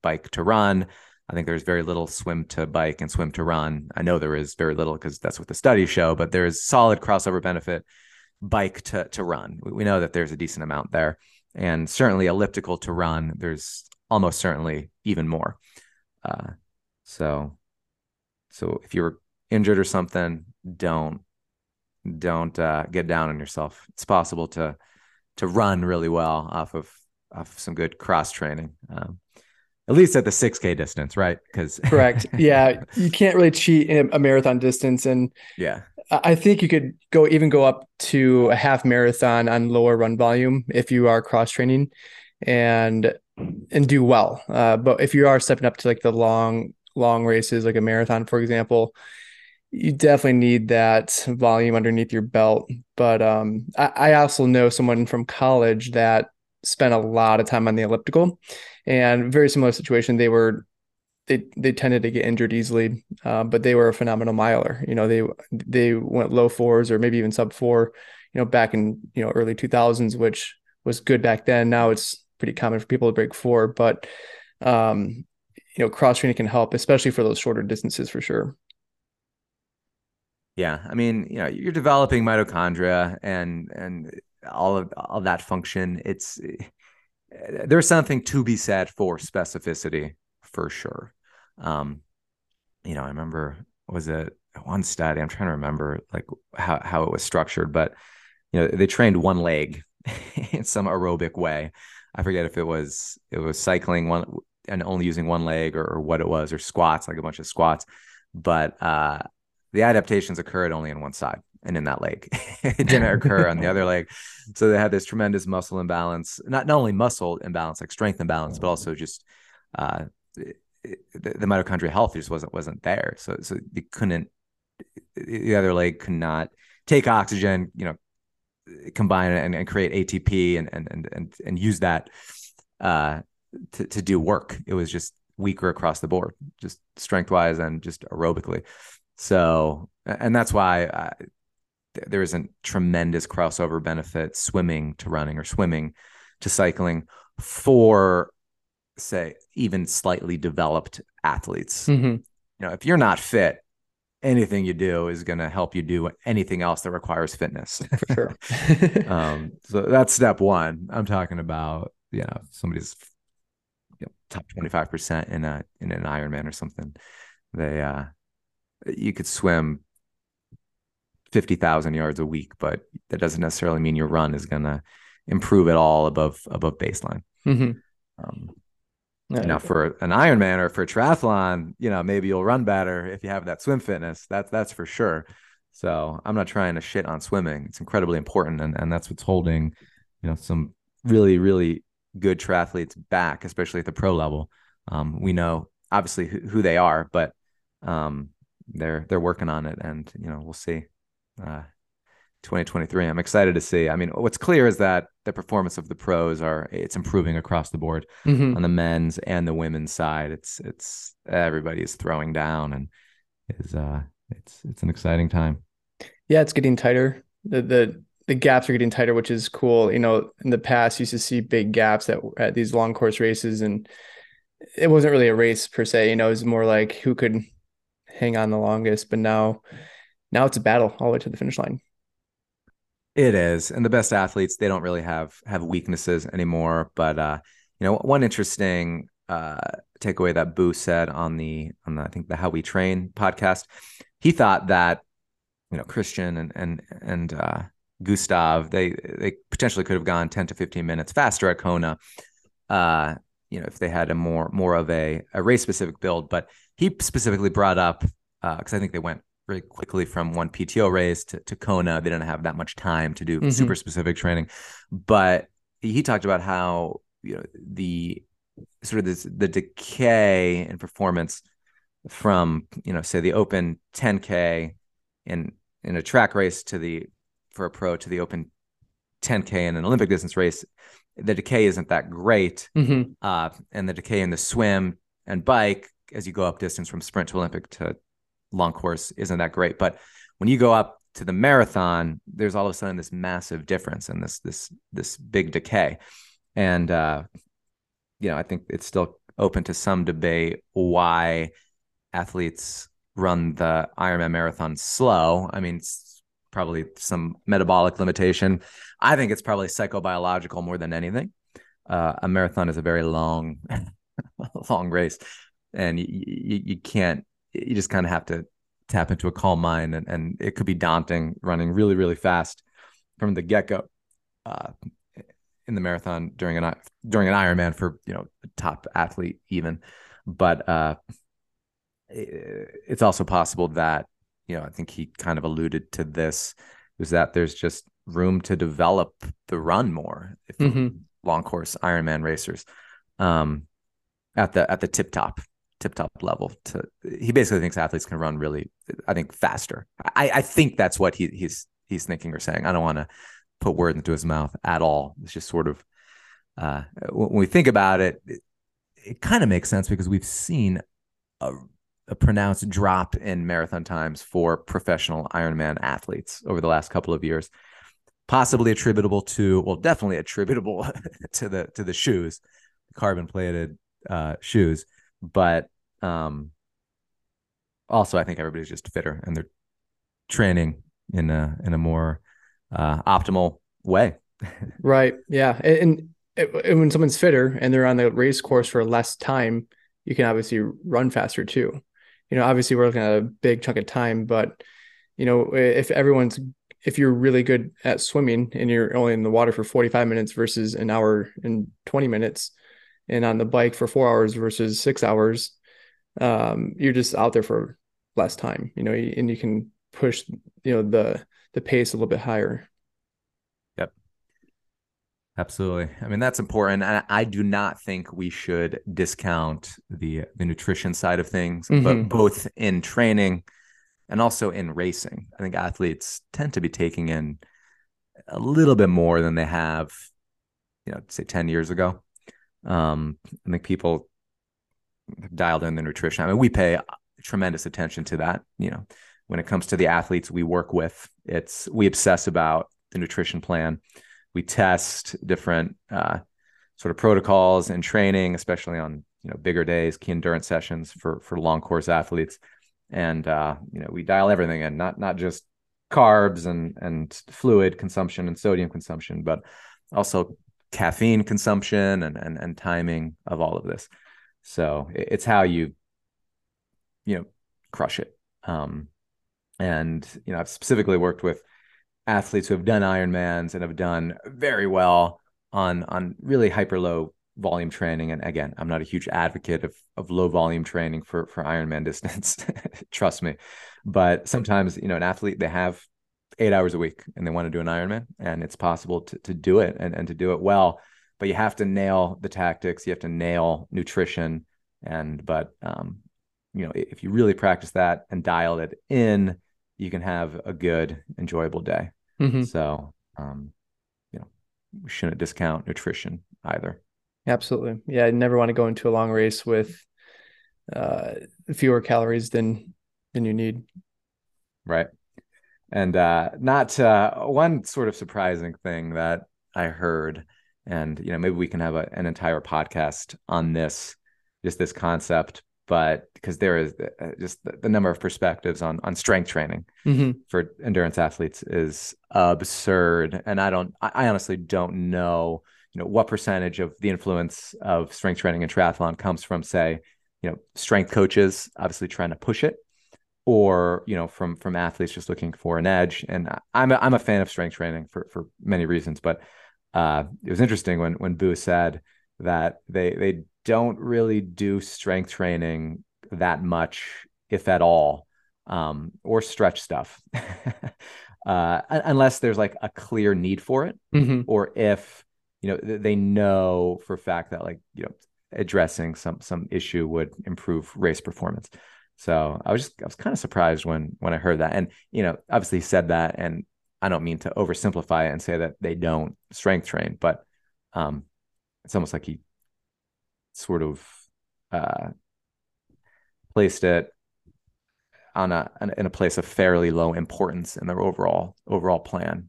bike to run. I think there's very little swim to bike and swim to run. I know there is very little because that's what the studies show, but there is solid crossover benefit bike to run. We know that there's a decent amount there, and certainly elliptical to run, there's almost certainly even more. So if you're injured or something, don't get down on yourself. It's possible to run really well off of some good cross training, at least at the 6K distance, right? Because correct, yeah, you can't really cheat in a marathon distance, and yeah, I think you could go up to a half marathon on lower run volume if you are cross training, and do well. But if you are stepping up to like the long races, like a marathon, for example, you definitely need that volume underneath your belt. But I also know someone from college that spent a lot of time on the elliptical, and very similar situation. They tended to get injured easily, but they were a phenomenal miler. You know, they went low fours or maybe even sub four, you know, back in, you know, early 2000s, which was good back then. Now it's pretty common for people to break four, but you know, cross training can help, especially for those shorter distances for sure. Yeah, I mean, you know, you're developing mitochondria and all of that function. It's there's something to be said for specificity for sure. You know, I remember, was it one study? I'm trying to remember like how it was structured, but you know, they trained one leg in some aerobic way. I forget if it was cycling one and only using one leg, or what it was, or squats, like a bunch of squats, but the adaptations occurred only in one side and in that leg. It didn't occur on the other leg. So they had this tremendous muscle imbalance, not only muscle imbalance, like strength imbalance, but also just the mitochondrial health just wasn't there. So they couldn't, the other leg could not take oxygen, you know, combine it and create ATP and use that to do work. It was just weaker across the board, just strength wise and just aerobically. So, and that's why there isn't tremendous crossover benefit swimming to running or swimming to cycling for, say, even slightly developed athletes. Mm-hmm. You know, if you're not fit, anything you do is going to help you do anything else that requires fitness. For sure. So that's step one. I'm talking about, you know, somebody's, you know, top 25% in an Ironman or something. They, you could swim 50,000 yards a week, but that doesn't necessarily mean your run is going to improve at all above baseline. Mm-hmm. Now for an Ironman or for a triathlon, you know, maybe you'll run better if you have that swim fitness. That's for sure. So I'm not trying to shit on swimming. It's incredibly important. And that's what's holding, you know, some really, really good triathletes back, especially at the pro level. We know obviously who they are, but, they're working on it, and you know, we'll see 2023. I'm excited to see. I mean, what's clear is that the performance of the pros it's improving across the board. Mm-hmm. On the men's and the women's side, it's everybody is throwing down, and it's an exciting time. Yeah, it's getting tighter. The gaps are getting tighter, which is cool. You know, in the past, you used to see big gaps at these long course races, and it wasn't really a race per se. You know, it was more like who could hang on the longest, but now it's a battle all the way to the finish line. It is. And the best athletes, they don't really have weaknesses anymore. But, you know, one interesting, takeaway that Bu said on the, I think the How We Train podcast, he thought that, you know, Christian and Gustav, they potentially could have gone 10 to 15 minutes faster at Kona, you know, if they had a more of a race specific build. But he specifically brought up, because I think they went really quickly from one PTO race to Kona. They didn't have that much time to do super specific training, but he talked about how, you know, the sort of this, the decay in performance from, you know, say the open 10K in a track race to the, for a pro, to the open 10K in an Olympic distance race, the decay isn't that great. And the decay in the swim and bike as you go up distance from sprint to Olympic to long course isn't that great. But when you go up to the marathon, there's all of a sudden this massive difference and this big decay. And, you know, I think it's still open to some debate why athletes run the Ironman marathon slow. I mean, it's probably some metabolic limitation. I think it's probably psychobiological more than anything. A marathon is a very long, long race, and you can't, you just kind of have to tap into a calm mind, and it could be daunting running really, really fast from the get-go in the marathon during an Ironman for, you know, a top athlete even. But it's also possible that, you know, I think he kind of alluded to this, is that there's just room to develop the run more if long course Ironman racers at the tip top level. To, he basically thinks athletes can run really, I think, faster. I think that's what he's thinking or saying. I don't want to put words into his mouth at all. It's just sort of when we think about it, it kind of makes sense, because we've seen a pronounced drop in marathon times for professional Ironman athletes over the last couple of years, possibly attributable to, well, definitely attributable to the shoes, carbon plated shoes. But also, I think everybody's just fitter and they're training in a more optimal way. Right. Yeah. And when someone's fitter and they're on the race course for less time, you can obviously run faster too. You know, obviously we're looking at a big chunk of time, but, you know, if you're really good at swimming and you're only in the water for 45 minutes versus an hour and 20 minutes, and on the bike for 4 hours versus 6 hours, you're just out there for less time, you know, and you can push, you know, the pace a little bit higher. Yep. Absolutely. I mean, that's important. And I do not think we should discount the nutrition side of things, but both in training and also in racing. I think athletes tend to be taking in a little bit more than they have, you know, say 10 years ago. I think people have dialed in their nutrition. I mean, we pay tremendous attention to that. You know, when it comes to the athletes we work with, we obsess about the nutrition plan. We test different sort of protocols and training, especially on, you know, bigger days, key endurance sessions for long course athletes. And you know, we dial everything in, not just carbs and fluid consumption and sodium consumption, but also caffeine consumption and timing of all of this. So it's how you know, crush it. And, you know, I've specifically worked with athletes who have done Ironmans and have done very well on really hyper low volume training. And again, I'm not a huge advocate of low volume training for Ironman distance, trust me. But sometimes, you know, an athlete, they have 8 hours a week and they want to do an Ironman, and it's possible to do it and to do it well, but you have to nail the tactics, you have to nail nutrition. But you know, if you really practice that and dial it in, you can have a good, enjoyable day. So, you know, we shouldn't discount nutrition either. Absolutely. Yeah. I never want to go into a long race with fewer calories than you need. Right. And not one sort of surprising thing that I heard, and, you know, maybe we can have an entire podcast on this, just this concept, but because there is just the number of perspectives on strength training for endurance athletes is absurd. And I honestly don't know, you know, what percentage of the influence of strength training in triathlon comes from, say, you know, strength coaches obviously trying to push it, or, you know, from athletes just looking for an edge. And I'm a fan of strength training for many reasons, but it was interesting when Bu said that they don't really do strength training that much, if at all, or stretch stuff, unless there's like a clear need for it, or if, you know, they know for a fact that, like, you know, addressing some issue would improve race performance. So I was kind of surprised when I heard that. And, you know, obviously said that, and I don't mean to oversimplify it and say that they don't strength train, but it's almost like he sort of placed it on in a place of fairly low importance in their overall plan.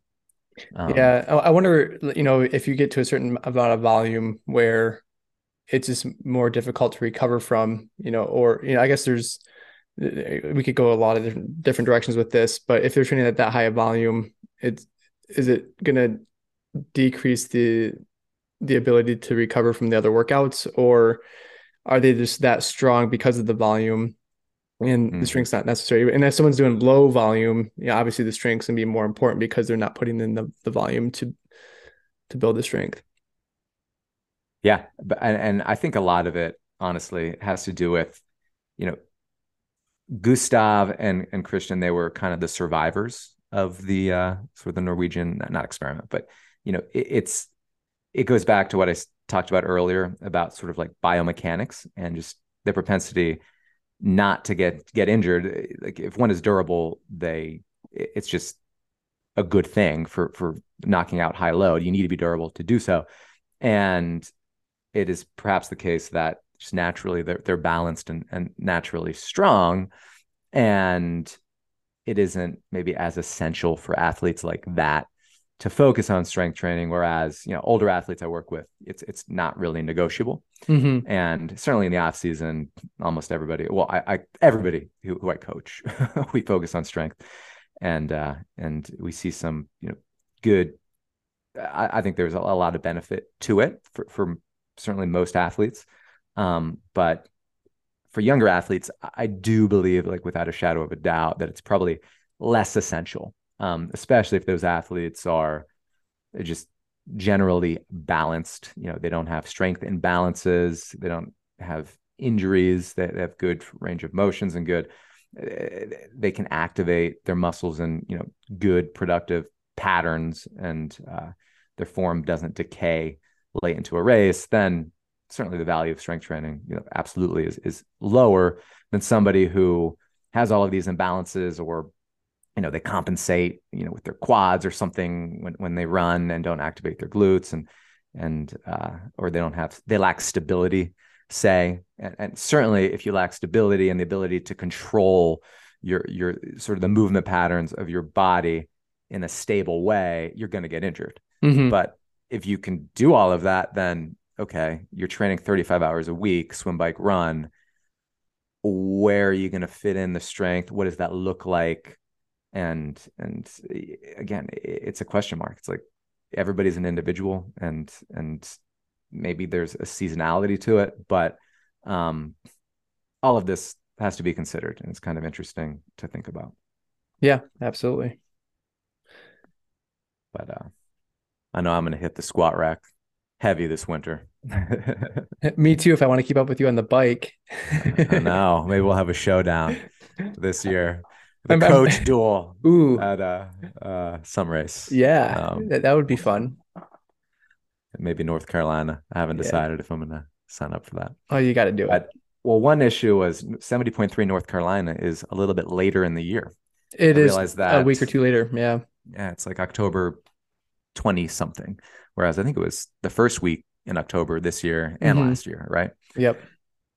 Yeah. I wonder, you know, if you get to a certain amount of volume where it's just more difficult to recover from, you know, or, you know, I guess we could go a lot of different directions with this, but if they're training at that high a volume, is it going to decrease the ability to recover from the other workouts, or are they just that strong because of the volume and the strength's not necessary? And if someone's doing low volume, you know, obviously the strength's going to be more important because they're not putting in the volume to build the strength. Yeah. And I think a lot of it, honestly, has to do with, you know, Gustav and Christian, they were kind of the survivors of the sort of the Norwegian, not experiment, but, you know, it goes back to what I talked about earlier about sort of like biomechanics and just the propensity not to get injured. Like if one is durable, it's just a good thing for knocking out high load. You need to be durable to do so. And it is perhaps the case that just naturally they're balanced and naturally strong. And it isn't maybe as essential for athletes like that to focus on strength training. Whereas, you know, older athletes I work with, it's not really negotiable. And certainly in the off season, almost everybody, well, everybody who I coach, we focus on strength, and we see some, you know, good, I think there's a lot of benefit to it for certainly most athletes. But for younger athletes, I do believe, like without a shadow of a doubt, that it's probably less essential. Especially if those athletes are just generally balanced. You know, they don't have strength imbalances, they don't have injuries, they have good range of motions and good, they can activate their muscles in, you know, good productive patterns, and their form doesn't decay late into a race. Then certainly the value of strength training, you know, absolutely is lower than somebody who has all of these imbalances, or, you know, they compensate, you know, with their quads or something when they run and don't activate their glutes, or they lack stability, say. And certainly if you lack stability and the ability to control your sort of the movement patterns of your body in a stable way, you're going to get injured. But if you can do all of that, then okay, you're training 35 hours a week, swim, bike, run. Where are you going to fit in the strength? What does that look like? And again, it's a question mark. It's like everybody's an individual, and maybe there's a seasonality to it, but all of this has to be considered, and it's kind of interesting to think about. Yeah, absolutely. But I know I'm going to hit the squat rack heavy this winter. Me too, if I want to keep up with you on the bike. I know. Maybe we'll have a showdown this year. The coach duel at some race. Yeah, that would be fun. Maybe North Carolina. I haven't decided if I'm going to sign up for that. Oh, you got to do it. Well, one issue was 70.3 North Carolina is a little bit later in the year. It is a week or two later. Yeah. Yeah, it's like October 20 something. Whereas I think it was the first week in October this year and last year, right? Yep.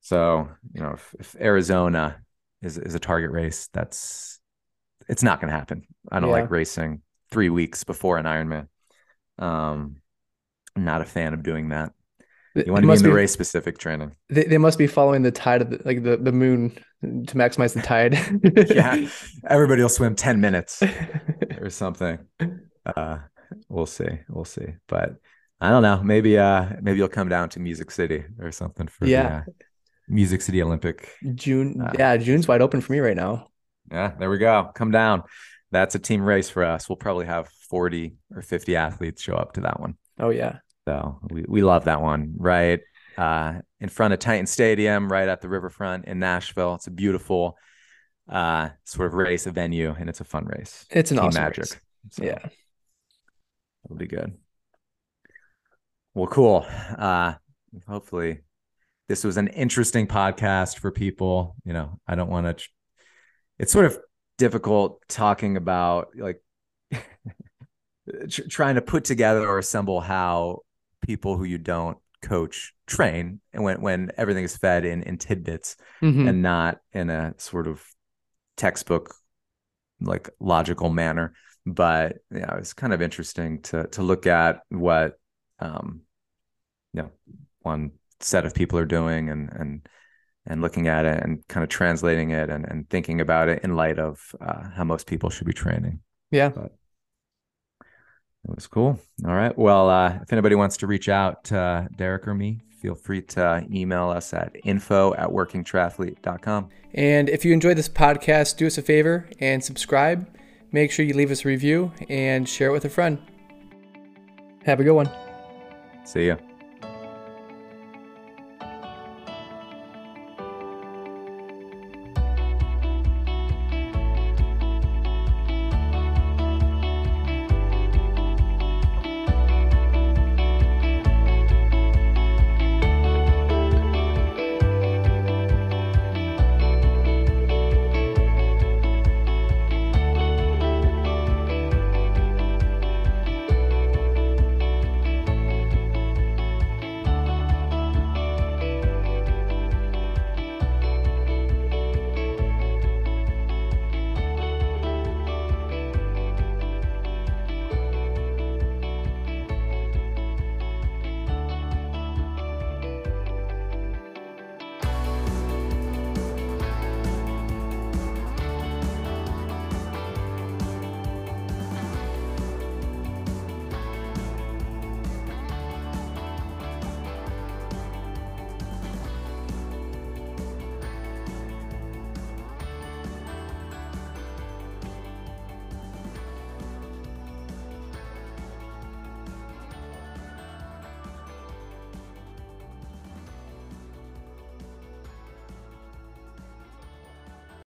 So, you know, if Arizona is a target race, it's not going to happen. I don't like racing 3 weeks before an Ironman. I'm not a fan of doing that. You want to be in the race specific training. They must be following the tide of the moon to maximize the tide. Yeah. Everybody will swim 10 minutes or something. We'll see. But I don't know. Maybe you'll come down to Music City or something for Music City Olympic. June. June's wide open for me right now. Yeah, there we go. Come down. That's a team race for us. We'll probably have 40 or 50 athletes show up to that one. Oh, yeah. So we love that one, right? In front of Titan Stadium, right at the riverfront in Nashville. It's a beautiful sort of race, a venue, and it's a fun race. It's an Team awesome magic. Race. So yeah, it'll be good. Well, cool. Hopefully this was an interesting podcast for people. You know, I don't want to, it's sort of difficult talking about like trying to put together or assemble how people who you don't coach train, and when everything is fed in tidbits and not in a sort of textbook, like logical manner. But yeah, it's kind of interesting to look at what, you know, one set of people are doing and looking at it and kind of translating it and thinking about it in light of how most people should be training. Yeah. But it was cool. All right. Well, if anybody wants to reach out to Derek or me, feel free to email us at info@workingtriathlete.com. And if you enjoyed this podcast, do us a favor and subscribe. Make sure you leave us a review and share it with a friend. Have a good one. See ya.